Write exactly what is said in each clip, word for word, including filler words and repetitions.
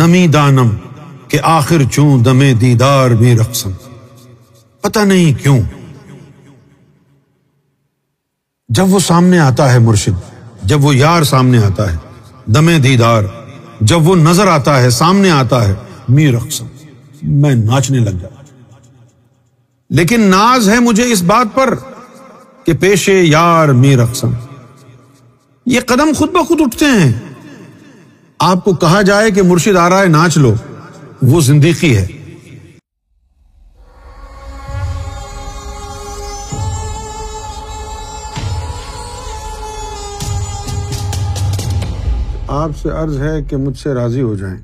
نمی دانم کہ آخر چوں دم دیدار بھی رقصم، پتہ نہیں کیوں جب وہ سامنے آتا ہے مرشد، جب وہ یار سامنے آتا ہے دم دیدار، جب وہ نظر آتا ہے سامنے آتا ہے می رقصم، میں ناچنے لگ جاتا۔ لیکن ناز ہے مجھے اس بات پر کہ پیش یار می رقصم، یہ قدم خود بخود اٹھتے ہیں۔ آپ کو کہا جائے کہ مرشد آ رہا ہے ناچ لو، وہ زندیقی ہے۔ آپ سے عرض ہے کہ مجھ سے راضی ہو جائیں،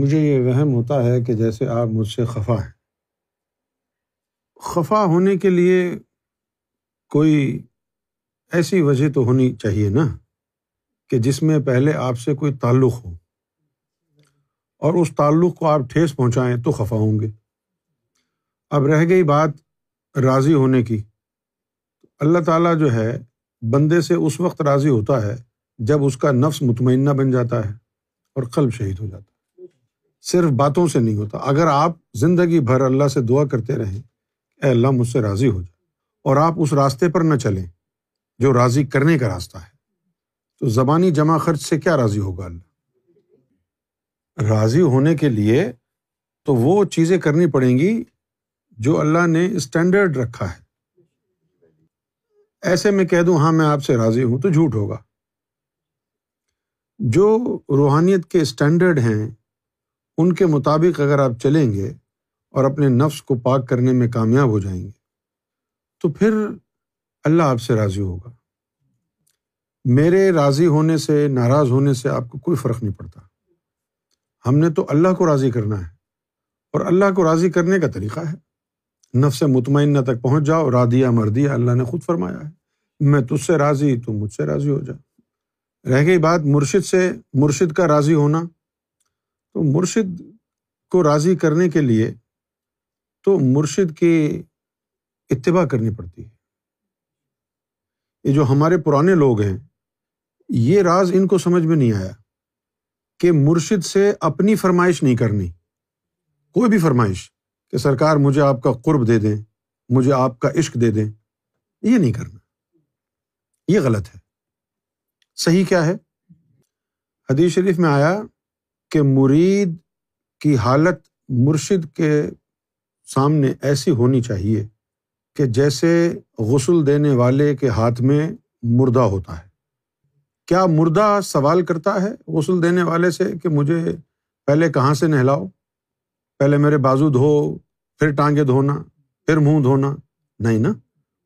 مجھے یہ وہم ہوتا ہے کہ جیسے آپ مجھ سے خفا ہیں۔ خفا ہونے کے لیے کوئی ایسی وجہ تو ہونی چاہیے نا کہ جس میں پہلے آپ سے کوئی تعلق ہو، اور اس تعلق کو آپ ٹھیس پہنچائیں تو خفا ہوں گے۔ اب رہ گئی بات راضی ہونے کی، اللہ تعالیٰ جو ہے بندے سے اس وقت راضی ہوتا ہے جب اس کا نفس مطمئنہ بن جاتا ہے اور قلب شہید ہو جاتا ہے۔ صرف باتوں سے نہیں ہوتا۔ اگر آپ زندگی بھر اللہ سے دعا کرتے رہیں اے اللہ مجھ سے راضی ہو جا، اور آپ اس راستے پر نہ چلیں جو راضی کرنے کا راستہ ہے، تو زبانی جمع خرچ سے کیا راضی ہوگا اللہ؟ راضی ہونے کے لیے تو وہ چیزیں کرنی پڑیں گی جو اللہ نے اسٹینڈرڈ رکھا ہے۔ ایسے میں کہہ دوں ہاں میں آپ سے راضی ہوں تو جھوٹ ہوگا۔ جو روحانیت کے اسٹینڈرڈ ہیں ان کے مطابق اگر آپ چلیں گے اور اپنے نفس کو پاک کرنے میں کامیاب ہو جائیں گے تو پھر اللہ آپ سے راضی ہوگا۔ میرے راضی ہونے سے ناراض ہونے سے آپ کو کوئی فرق نہیں پڑتا۔ ہم نے تو اللہ کو راضی کرنا ہے، اور اللہ کو راضی کرنے کا طریقہ ہے نفس مطمئنہ تک پہنچ جاؤ، راضیہ مردیہ اللہ نے خود فرمایا ہے، میں تجھ سے راضی تو مجھ سے راضی ہو جا۔ رہ گئی بات مرشد سے مرشد کا راضی ہونا، تو مرشد کو راضی کرنے کے لیے تو مرشد کی اتباع کرنی پڑتی ہے۔ یہ جو ہمارے پرانے لوگ ہیں یہ راز ان کو سمجھ میں نہیں آیا کہ مرشد سے اپنی فرمائش نہیں کرنی، کوئی بھی فرمائش کہ سرکار مجھے آپ کا قرب دے دیں، مجھے آپ کا عشق دے دیں، یہ نہیں کرنا، یہ غلط ہے۔ صحیح کیا ہے؟ حدیث شریف میں آیا کہ مرید کی حالت مرشد کے سامنے ایسی ہونی چاہیے کہ جیسے غسل دینے والے کے ہاتھ میں مردہ ہوتا ہے۔ کیا مردہ سوال کرتا ہے غسل دینے والے سے کہ مجھے پہلے کہاں سے نہلاؤ، پہلے میرے بازو دھو، پھر ٹانگیں دھونا، پھر منہ دھونا؟ نہیں نا،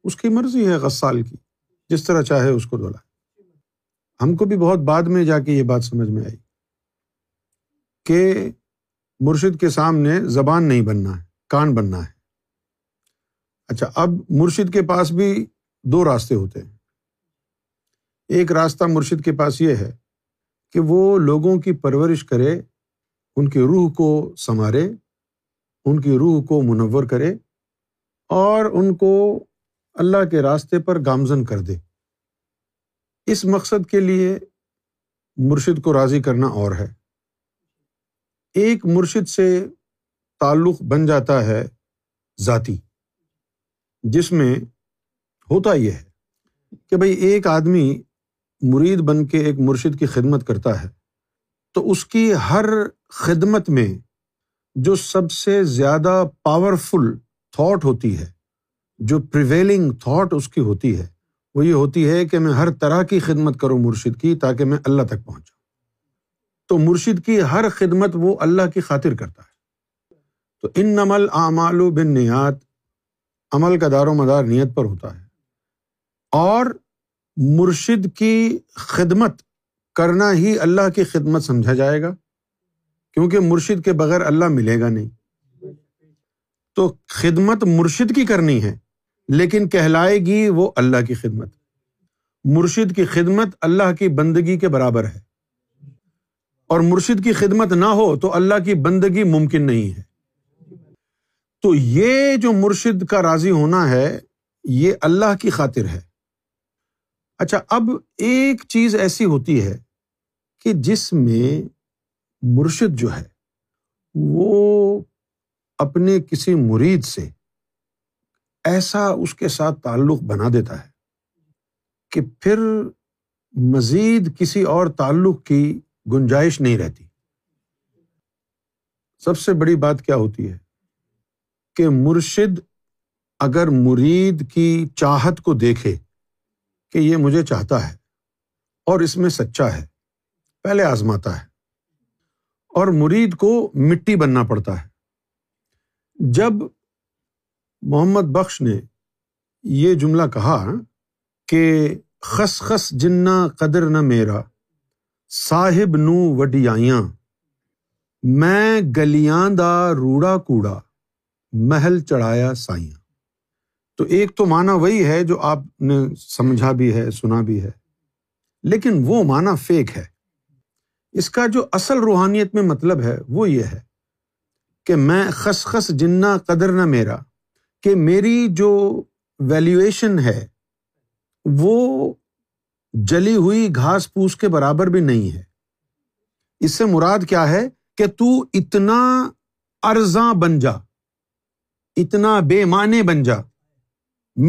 اس کی مرضی ہے غسال کی، جس طرح چاہے اس کو دھولا۔ ہم کو بھی بہت بعد میں جا کے یہ بات سمجھ میں آئی کہ مرشد کے سامنے زبان نہیں بننا ہے، کان بننا ہے۔ اچھا، اب مرشد کے پاس بھی دو راستے ہوتے ہیں۔ ایک راستہ مرشد کے پاس یہ ہے کہ وہ لوگوں کی پرورش کرے، ان کی روح کو سنوارے، ان کی روح کو منور کرے، اور ان کو اللہ کے راستے پر گامزن کر دے۔ اس مقصد کے لیے مرشد کو راضی کرنا اور ہے۔ ایک مرشد سے تعلق بن جاتا ہے ذاتی، جس میں ہوتا یہ ہے کہ بھئی ایک آدمی مرید بن کے ایک مرشد کی خدمت کرتا ہے تو اس کی ہر خدمت میں جو سب سے زیادہ پاورفل تھاٹ ہوتی ہے، جو پریویلنگ تھاٹ اس کی ہوتی ہے، وہ یہ ہوتی ہے کہ میں ہر طرح کی خدمت کروں مرشد کی تاکہ میں اللہ تک پہنچوں۔ تو مرشد کی ہر خدمت وہ اللہ کی خاطر کرتا ہے۔ تو انما الاعمال بالنیات، عمل کا دار و مدار نیت پر ہوتا ہے، اور مرشد کی خدمت کرنا ہی اللہ کی خدمت سمجھا جائے گا، کیونکہ مرشد کے بغیر اللہ ملے گا نہیں۔ تو خدمت مرشد کی کرنی ہے لیکن کہلائے گی وہ اللہ کی خدمت۔ مرشد کی خدمت اللہ کی بندگی کے برابر ہے، اور مرشد کی خدمت نہ ہو تو اللہ کی بندگی ممکن نہیں ہے۔ تو یہ جو مرشد کا راضی ہونا ہے یہ اللہ کی خاطر ہے۔ اچھا، اب ایک چیز ایسی ہوتی ہے کہ جس میں مرشد جو ہے وہ اپنے کسی مرید سے ایسا اس کے ساتھ تعلق بنا دیتا ہے کہ پھر مزید کسی اور تعلق کی گنجائش نہیں رہتی۔ سب سے بڑی بات کیا ہوتی ہے کہ مرشد اگر مرید کی چاہت کو دیکھے کہ یہ مجھے چاہتا ہے اور اس میں سچا ہے، پہلے آزماتا ہے، اور مرید کو مٹی بننا پڑتا ہے۔ جب محمد بخش نے یہ جملہ کہا کہ خس خس جنّا قدر نہ میرا صاحب نو وڈیائیاں، میں گلیاں دا روڑا کوڑا محل چڑھایا سائیاں، تو ایک تو معنی وہی ہے جو آپ نے سمجھا بھی ہے، سنا بھی ہے، لیکن وہ معنی فیک ہے۔ اس کا جو اصل روحانیت میں مطلب ہے وہ یہ ہے کہ میں خس خس جنّا قدر نہ میرا، کہ میری جو ویلیویشن ہے وہ جلی ہوئی گھاس پھوس کے برابر بھی نہیں ہے۔ اس سے مراد کیا ہے کہ تو اتنا ارزاں بن جا، اتنا بے معنی بن جا،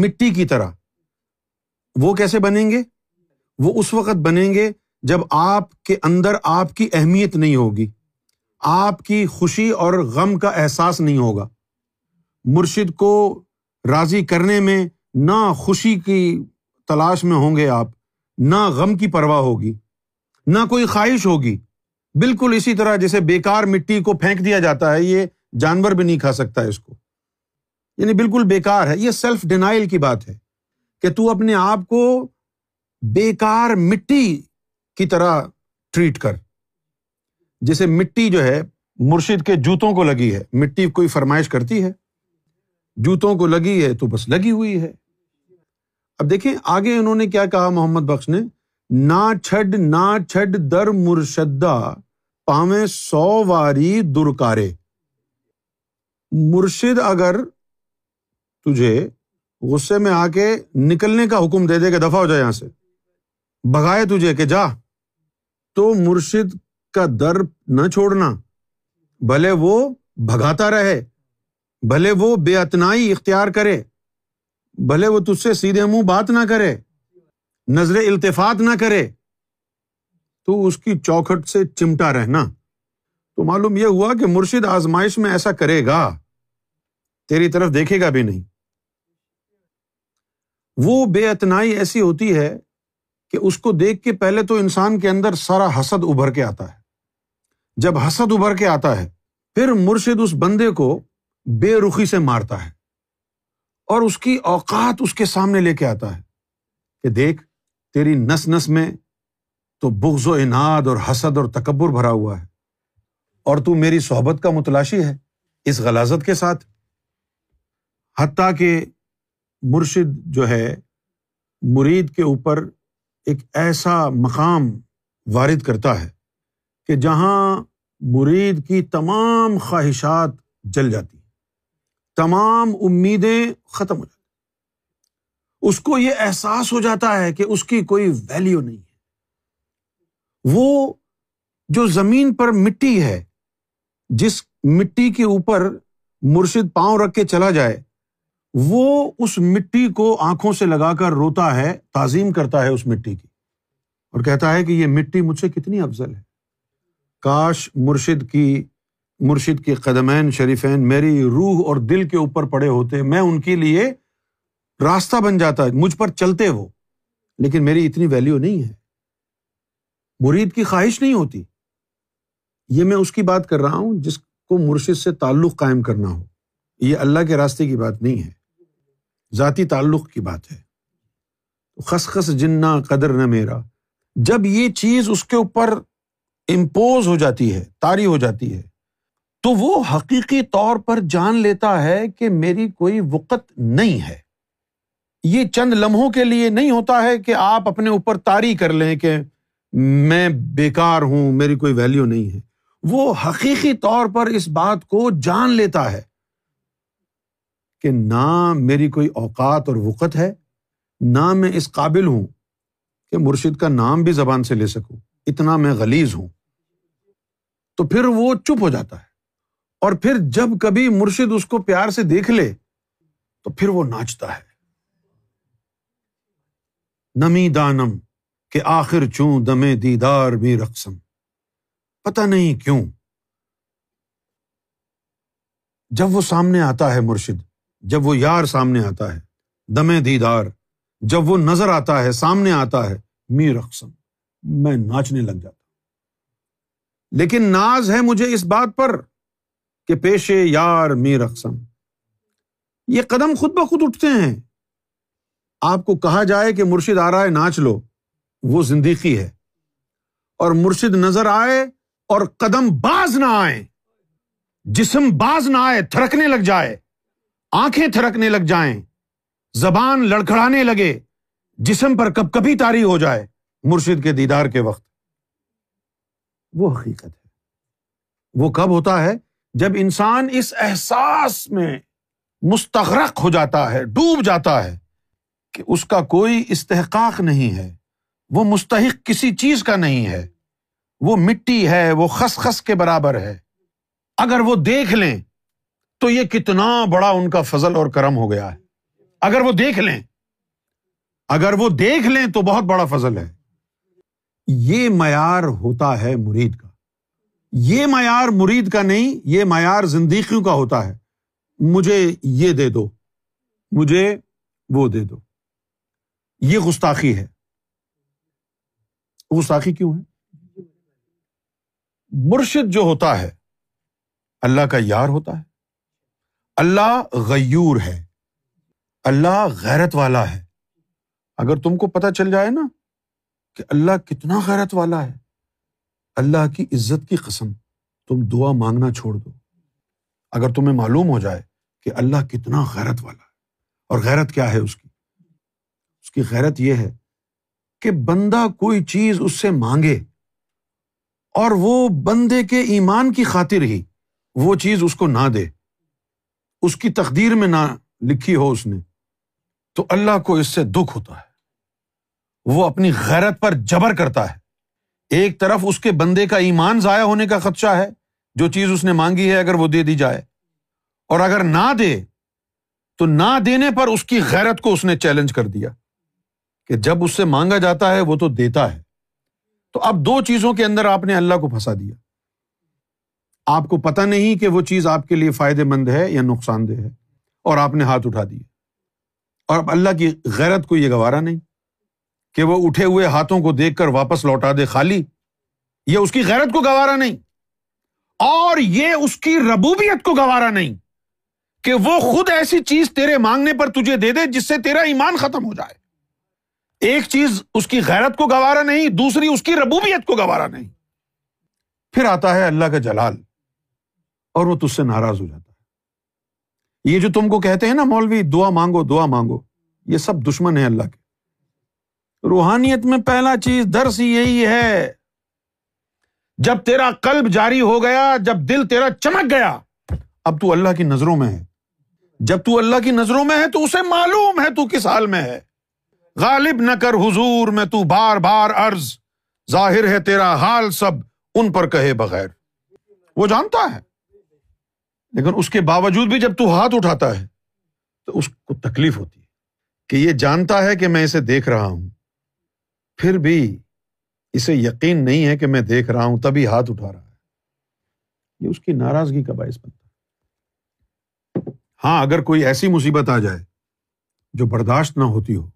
مٹی کی طرح۔ وہ کیسے بنیں گے؟ وہ اس وقت بنیں گے جب آپ کے اندر آپ کی اہمیت نہیں ہوگی، آپ کی خوشی اور غم کا احساس نہیں ہوگا۔ مرشد کو راضی کرنے میں نہ خوشی کی تلاش میں ہوں گے آپ، نہ غم کی پرواہ ہوگی، نہ کوئی خواہش ہوگی۔ بالکل اسی طرح جیسے بیکار مٹی کو پھینک دیا جاتا ہے، یہ جانور بھی نہیں کھا سکتا ہے اس کو، یعنی بالکل بیکار ہے۔ یہ سیلف ڈینائل کی بات ہے کہ تو اپنے آپ کو بیکار مٹی کی طرح ٹریٹ کر۔ جیسے مٹی جو ہے مرشد کے جوتوں کو لگی ہے، مٹی کوئی فرمائش کرتی ہے، جوتوں کو لگی ہے تو بس لگی ہوئی ہے۔ اب دیکھیں آگے انہوں نے کیا کہا محمد بخش نے، نہ چھڈ نہ چھڈ در مرشدہ پاویں سو واری درکارے۔ مرشد اگر تجھے غصے میں آ کے نکلنے کا حکم دے دے کہ دفع ہو جائے یہاں سے، بھگائے تجھے کہ جا، تو مرشد کا در نہ چھوڑنا، بھلے وہ بھگاتا رہے، بھلے وہ بے اتنائی اختیار کرے، بھلے وہ تجھ سے سیدھے منہ بات نہ کرے، نظر التفات نہ کرے، تو اس کی چوکھٹ سے چمٹا رہنا۔ تو معلوم یہ ہوا کہ مرشد آزمائش میں ایسا کرے گا، تیری طرف دیکھے گا بھی نہیں۔ وہ بے اتنائی ایسی ہوتی ہے کہ اس کو دیکھ کے پہلے تو انسان کے اندر سارا حسد ابھر کے آتا ہے۔ جب حسد ابھر کے آتا ہے پھر مرشد اس بندے کو بے رخی سے مارتا ہے اور اس کی اوقات اس کے سامنے لے کے آتا ہے کہ دیکھ، تیری نس نس میں تو بغض و اناد اور حسد اور تکبر بھرا ہوا ہے، اور تو میری صحبت کا متلاشی ہے اس غلاظت کے ساتھ۔ حتیٰ کہ مرشد جو ہے مرید کے اوپر ایک ایسا مقام وارد کرتا ہے کہ جہاں مرید کی تمام خواہشات جل جاتی، تمام امیدیں ختم ہو جاتی، اس کو یہ احساس ہو جاتا ہے کہ اس کی کوئی ویلیو نہیں ہے۔ وہ جو زمین پر مٹی ہے، جس مٹی کے اوپر مرشد پاؤں رکھ کے چلا جائے، وہ اس مٹی کو آنکھوں سے لگا کر روتا ہے، تعظیم کرتا ہے اس مٹی کی، اور کہتا ہے کہ یہ مٹی مجھ سے کتنی افضل ہے، کاش مرشد کی مرشد کے قدمین شریفین میری روح اور دل کے اوپر پڑے ہوتے، میں ان کے لیے راستہ بن جاتا، مجھ پر چلتے وہ، لیکن میری اتنی ویلیو نہیں ہے۔ مرید کی خواہش نہیں ہوتی۔ یہ میں اس کی بات کر رہا ہوں جس کو مرشد سے تعلق قائم کرنا ہو، یہ اللہ کے راستے کی بات نہیں ہے، ذاتی تعلق کی بات ہے۔ خس خس جنّا قدر نہ میرا، جب یہ چیز اس کے اوپر امپوز ہو جاتی ہے، طاری ہو جاتی ہے، تو وہ حقیقی طور پر جان لیتا ہے کہ میری کوئی وقت نہیں ہے۔ یہ چند لمحوں کے لیے نہیں ہوتا ہے کہ آپ اپنے اوپر طاری کر لیں کہ میں بیکار ہوں، میری کوئی ویلیو نہیں ہے۔ وہ حقیقی طور پر اس بات کو جان لیتا ہے کہ نہ میری کوئی اوقات اور وقت ہے، نہ میں اس قابل ہوں کہ مرشد کا نام بھی زبان سے لے سکوں، اتنا میں غلیظ ہوں۔ تو پھر وہ چپ ہو جاتا ہے، اور پھر جب کبھی مرشد اس کو پیار سے دیکھ لے تو پھر وہ ناچتا ہے۔ نمی دانم کہ آخر چوں دم دیدار بھی رقصم، پتہ نہیں کیوں جب وہ سامنے آتا ہے مرشد، جب وہ یار سامنے آتا ہے، دم دیدار جب وہ نظر آتا ہے، سامنے آتا ہے، می رقصم، میں ناچنے لگ جاتا ہوں۔ لیکن ناز ہے مجھے اس بات پر کہ پیش یار می رقصم، یہ قدم خود بخود اٹھتے ہیں۔ آپ کو کہا جائے کہ مرشد آ رہا ہے ناچ لو، وہ زندیقی ہے، اور مرشد نظر آئے اور قدم باز نہ آئے، جسم باز نہ آئے، تھرکنے لگ جائے، آنکھیں تھرکنے لگ جائیں، زبان لڑکھڑانے لگے، جسم پر کب کبھی تاری ہو جائے مرشد کے دیدار کے وقت، وہ حقیقت ہے۔ وہ کب ہوتا ہے؟ جب انسان اس احساس میں مستغرق ہو جاتا ہے، ڈوب جاتا ہے کہ اس کا کوئی استحقاق نہیں ہے، وہ مستحق کسی چیز کا نہیں ہے، وہ مٹی ہے، وہ خسخس کے برابر ہے۔ اگر وہ دیکھ لیں تو یہ کتنا بڑا ان کا فضل اور کرم ہو گیا ہے، اگر وہ دیکھ لیں، اگر وہ دیکھ لیں تو بہت بڑا فضل ہے۔ یہ معیار ہوتا ہے مرید کا، یہ معیار مرید کا نہیں، یہ معیار زندیقیوں کا ہوتا ہے، مجھے یہ دے دو، مجھے وہ دے دو۔ یہ گستاخی ہے۔ گستاخی کیوں ہے؟ مرشد جو ہوتا ہے اللہ کا یار ہوتا ہے، اللہ غیور ہے، اللہ غیرت والا ہے۔ اگر تم کو پتہ چل جائے نا کہ اللہ کتنا غیرت والا ہے، اللہ کی عزت کی قسم تم دعا مانگنا چھوڑ دو۔ اگر تمہیں معلوم ہو جائے کہ اللہ کتنا غیرت والا ہے، اور غیرت کیا ہے اس کی؟ اس کی غیرت یہ ہے کہ بندہ کوئی چیز اس سے مانگے اور وہ بندے کے ایمان کی خاطر ہی وہ چیز اس کو نہ دے، اس کی تقدیر میں نہ لکھی ہو اس نے، تو اللہ کو اس سے دکھ ہوتا ہے، وہ اپنی غیرت پر جبر کرتا ہے۔ ایک طرف اس کے بندے کا ایمان ضائع ہونے کا خدشہ ہے، جو چیز اس نے مانگی ہے اگر وہ دے دی جائے، اور اگر نہ دے تو نہ دینے پر اس کی غیرت کو اس نے چیلنج کر دیا کہ جب اس سے مانگا جاتا ہے وہ تو دیتا ہے۔ تو اب دو چیزوں کے اندر آپ نے اللہ کو پھنسا دیا۔ آپ کو پتہ نہیں کہ وہ چیز آپ کے لیے فائدہ مند ہے یا نقصان دہ ہے، اور آپ نے ہاتھ اٹھا دیے، اور اب اللہ کی غیرت کو یہ گوارا نہیں کہ وہ اٹھے ہوئے ہاتھوں کو دیکھ کر واپس لوٹا دے خالی، یہ اس کی غیرت کو گوارا نہیں، اور یہ اس کی ربوبیت کو گوارا نہیں کہ وہ خود ایسی چیز تیرے مانگنے پر تجھے دے دے جس سے تیرا ایمان ختم ہو جائے۔ ایک چیز اس کی غیرت کو گوارا نہیں، دوسری اس کی ربوبیت کو گوارا نہیں۔ پھر آتا ہے اللہ کا جلال، اور وہ تجھ سے ناراض ہو جاتا ہے۔ یہ جو تم کو کہتے ہیں نا مولوی دعا مانگو دعا مانگو، یہ سب دشمن ہیں اللہ کے۔ روحانیت میں پہلا چیز درس یہی ہے، جب تیرا قلب جاری ہو گیا، جب دل تیرا چمک گیا، اب تو اللہ کی نظروں میں ہے۔ جب تو اللہ کی نظروں میں ہے تو اسے معلوم ہے تو کس حال میں ہے۔ غالب نہ کر حضور میں تو بار بار عرض، ظاہر ہے تیرا حال سب ان پر کہے بغیر۔ وہ جانتا ہے، لیکن اس کے باوجود بھی جب تو ہاتھ اٹھاتا ہے تو اس کو تکلیف ہوتی ہے کہ یہ جانتا ہے کہ میں اسے دیکھ رہا ہوں، پھر بھی اسے یقین نہیں ہے کہ میں دیکھ رہا ہوں، تبھی ہاتھ اٹھا رہا ہے۔ یہ اس کی ناراضگی کا باعث بنتا ہے۔ ہاں اگر کوئی ایسی مصیبت آ جائے جو برداشت نہ ہوتی ہو،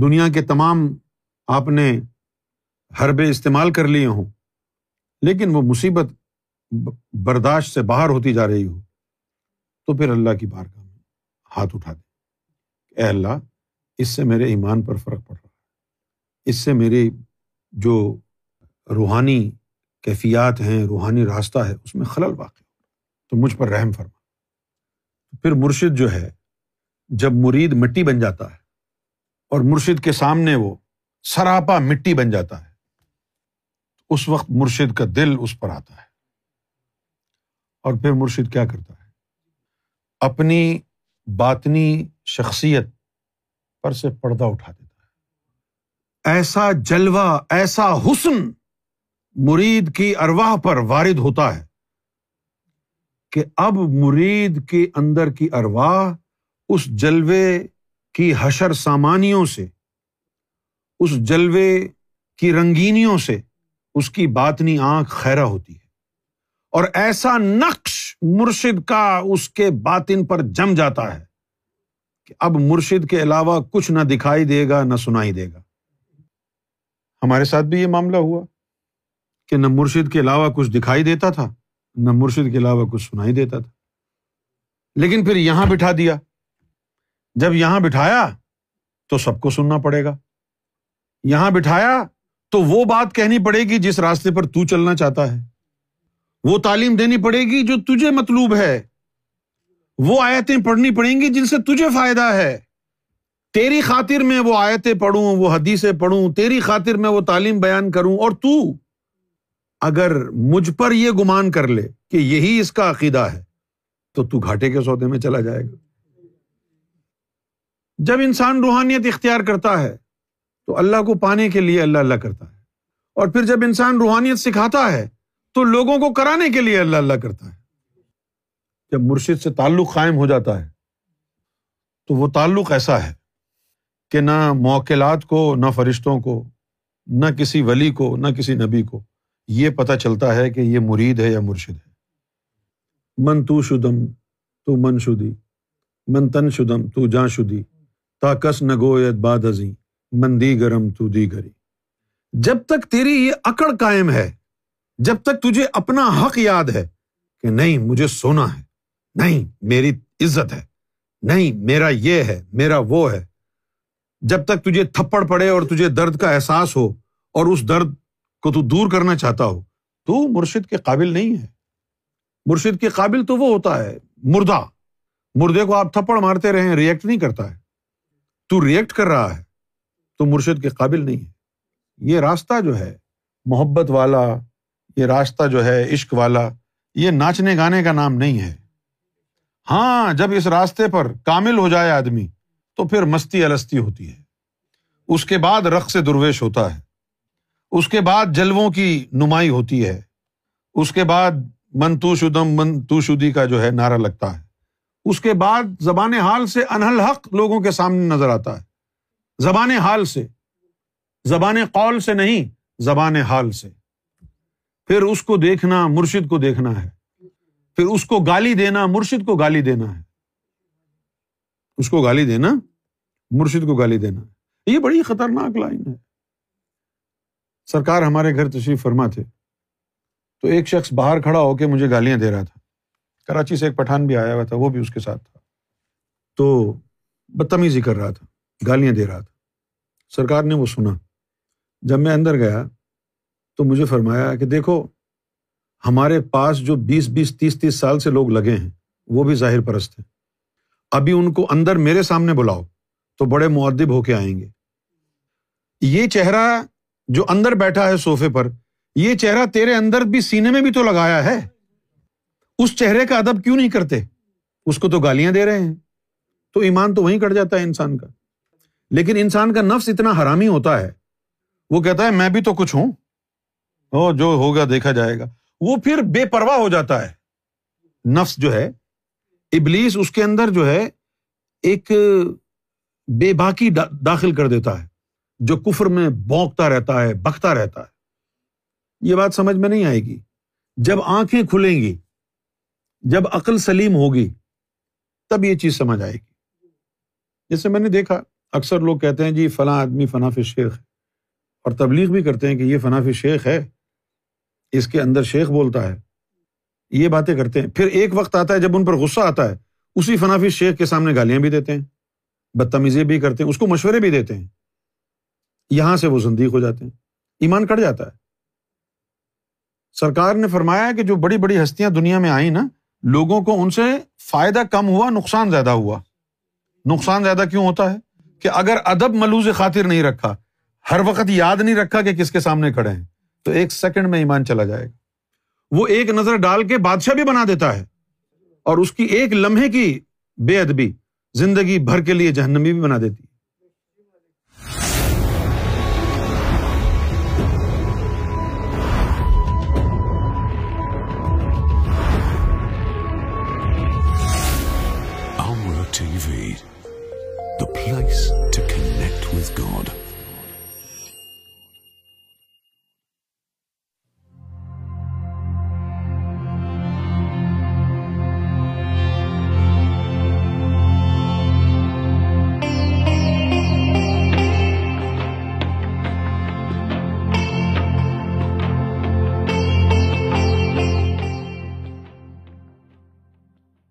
دنیا کے تمام آپ نے حربے استعمال کر لیے ہوں، لیکن وہ مصیبت برداشت سے باہر ہوتی جا رہی ہو، تو پھر اللہ کی بارگاہ میں ہاتھ اٹھا دے، اے اللہ اس سے میرے ایمان پر فرق پڑ رہا ہے، اس سے میری جو روحانی کیفیات ہیں، روحانی راستہ ہے، اس میں خلل واقع ہو، تو مجھ پر رحم فرما۔ پھر مرشد جو ہے، جب مرید مٹی بن جاتا ہے اور مرشد کے سامنے وہ سراپا مٹی بن جاتا ہے، اس وقت مرشد کا دل اس پر آتا ہے، اور پھر مرشد کیا کرتا ہے؟ اپنی باطنی شخصیت پر سے پردہ اٹھا دیتا ہے۔ ایسا جلوہ، ایسا حسن مرید کی ارواح پر وارد ہوتا ہے کہ اب مرید کے اندر کی ارواح اس جلوے کی حشر سامانیوں سے، اس جلوے کی رنگینیوں سے اس کی باطنی آنکھ خیرہ ہوتی ہے، اور ایسا نقش مرشد کا اس کے باطن پر جم جاتا ہے کہ اب مرشد کے علاوہ کچھ نہ دکھائی دے گا، نہ سنائی دے گا۔ ہمارے ساتھ بھی یہ معاملہ ہوا کہ نہ مرشد کے علاوہ کچھ دکھائی دیتا تھا، نہ مرشد کے علاوہ کچھ سنائی دیتا تھا، لیکن پھر یہاں بٹھا دیا۔ جب یہاں بٹھایا تو سب کو سننا پڑے گا، یہاں بٹھایا تو وہ بات کہنی پڑے گی جس راستے پر تو چلنا چاہتا ہے، وہ تعلیم دینی پڑے گی جو تجھے مطلوب ہے، وہ آیتیں پڑھنی پڑیں گی جن سے تجھے فائدہ ہے۔ تیری خاطر میں وہ آیتیں پڑھوں، وہ حدیثیں پڑھوں، تیری خاطر میں وہ تعلیم بیان کروں، اور تو اگر مجھ پر یہ گمان کر لے کہ یہی اس کا عقیدہ ہے تو تو گھاٹے کے سودے میں چلا جائے گا۔ جب انسان روحانیت اختیار کرتا ہے تو اللہ کو پانے کے لیے اللہ اللہ کرتا ہے، اور پھر جب انسان روحانیت سکھاتا ہے تو لوگوں کو کرانے کے لیے اللہ اللہ کرتا ہے۔ جب مرشد سے تعلق قائم ہو جاتا ہے تو وہ تعلق ایسا ہے کہ نہ موکلات کو، نہ فرشتوں کو، نہ کسی ولی کو، نہ کسی نبی کو یہ پتہ چلتا ہے کہ یہ مرید ہے یا مرشد ہے۔ من تو شدم تو من شدی، من تن شدم تو جان شدی، تا کس نہ گوید باد ازیں، من دی گرم تو دی گری۔ جب تک تیری یہ اکڑ قائم ہے، جب تک تجھے اپنا حق یاد ہے کہ نہیں مجھے سونا ہے، نہیں میری عزت ہے، نہیں میرا یہ ہے، میرا وہ ہے، جب تک تجھے تھپڑ پڑے اور تجھے درد کا احساس ہو اور اس درد کو تو دور کرنا چاہتا ہو، تو مرشد کے قابل نہیں ہے۔ مرشد کے قابل تو وہ ہوتا ہے مردہ۔ مردے کو آپ تھپڑ مارتے رہیں، ریئیکٹ نہیں کرتا ہے، تو ریئیکٹ کر رہا ہے، تو مرشد کے قابل نہیں ہے۔ یہ راستہ جو ہے محبت والا، یہ راستہ جو ہے عشق والا، یہ ناچنے گانے کا نام نہیں ہے۔ ہاں جب اس راستے پر کامل ہو جائے آدمی تو پھر مستی الستی ہوتی ہے، اس کے بعد رقص درویش ہوتا ہے، اس کے بعد جلووں کی نمائی ہوتی ہے، اس کے بعد من تو شدم من تو شدی کا جو ہے نعرہ لگتا ہے، اس کے بعد زبان حال سے انہل حق لوگوں کے سامنے نظر آتا ہے۔ زبان حال سے، زبان قول سے نہیں، زبان حال سے۔ پھر اس کو دیکھنا مرشد کو دیکھنا ہے، پھر اس کو گالی دینا مرشد کو گالی دینا ہے، اس کو گالی دینا مرشد کو گالی دینا ہے۔ یہ بڑی خطرناک لائن ہے۔ سرکار ہمارے گھر تشریف فرما تھے تو ایک شخص باہر کھڑا ہو کے مجھے گالیاں دے رہا تھا۔ کراچی سے ایک پٹھان بھی آیا ہوا تھا، وہ بھی اس کے ساتھ تھا، تو بدتمیزی کر رہا تھا، گالیاں دے رہا تھا۔ سرکار نے وہ سنا۔ جب میں اندر گیا تو مجھے فرمایا کہ دیکھو ہمارے پاس جو بیس بیس تیس تیس سال سے لوگ لگے ہیں وہ بھی ظاہر پرست ہیں، ابھی ان کو اندر میرے سامنے بلاؤ تو بڑے مؤدب ہو کے آئیں گے۔ یہ چہرہ جو اندر بیٹھا ہے صوفے پر، یہ چہرہ تیرے اندر بھی سینے میں بھی تو لگایا ہے، اس چہرے کا ادب کیوں نہیں کرتے؟ اس کو تو گالیاں دے رہے ہیں۔ تو ایمان تو وہیں کٹ جاتا ہے انسان کا، لیکن انسان کا نفس اتنا حرامی ہوتا ہے، وہ کہتا ہے میں بھی تو کچھ ہوں، او جو ہوگا دیکھا جائے گا۔ وہ پھر بے پرواہ ہو جاتا ہے۔ نفس جو ہے، ابلیس اس کے اندر جو ہے ایک بے باکی داخل کر دیتا ہے، جو کفر میں بھونکتا رہتا ہے، بکتا رہتا ہے۔ یہ بات سمجھ میں نہیں آئے گی۔ جب آنکھیں کھلیں گی، جب عقل سلیم ہوگی، تب یہ چیز سمجھ آئے گی۔ جیسے میں نے دیکھا اکثر لوگ کہتے ہیں جی فلاں آدمی فنا فی شیخ ہے، اور تبلیغ بھی کرتے ہیں کہ یہ فنا فی شیخ ہے، اس کے اندر شیخ بولتا ہے، یہ باتیں کرتے ہیں۔ پھر ایک وقت آتا ہے جب ان پر غصہ آتا ہے، اسی فنا فی شیخ کے سامنے گالیاں بھی دیتے ہیں، بدتمیزی بھی کرتے ہیں، اس کو مشورے بھی دیتے ہیں، یہاں سے وہ زندیق ہو جاتے ہیں، ایمان کٹ جاتا ہے۔ سرکار نے فرمایا کہ جو بڑی بڑی ہستیاں دنیا میں آئیں نا، لوگوں کو ان سے فائدہ کم ہوا، نقصان زیادہ ہوا۔ نقصان زیادہ کیوں ہوتا ہے؟ کہ اگر ادب ملوز خاطر نہیں رکھا، ہر وقت یاد نہیں رکھا کہ کس کے سامنے کھڑے ہیں، تو ایک سیکنڈ میں ایمان چلا جائے گا۔ وہ ایک نظر ڈال کے بادشاہ بھی بنا دیتا ہے، اور اس کی ایک لمحے کی بے ادبی زندگی بھر کے لیے جہنمی بھی بنا دیتی ہے۔ T V, the place to connect with God.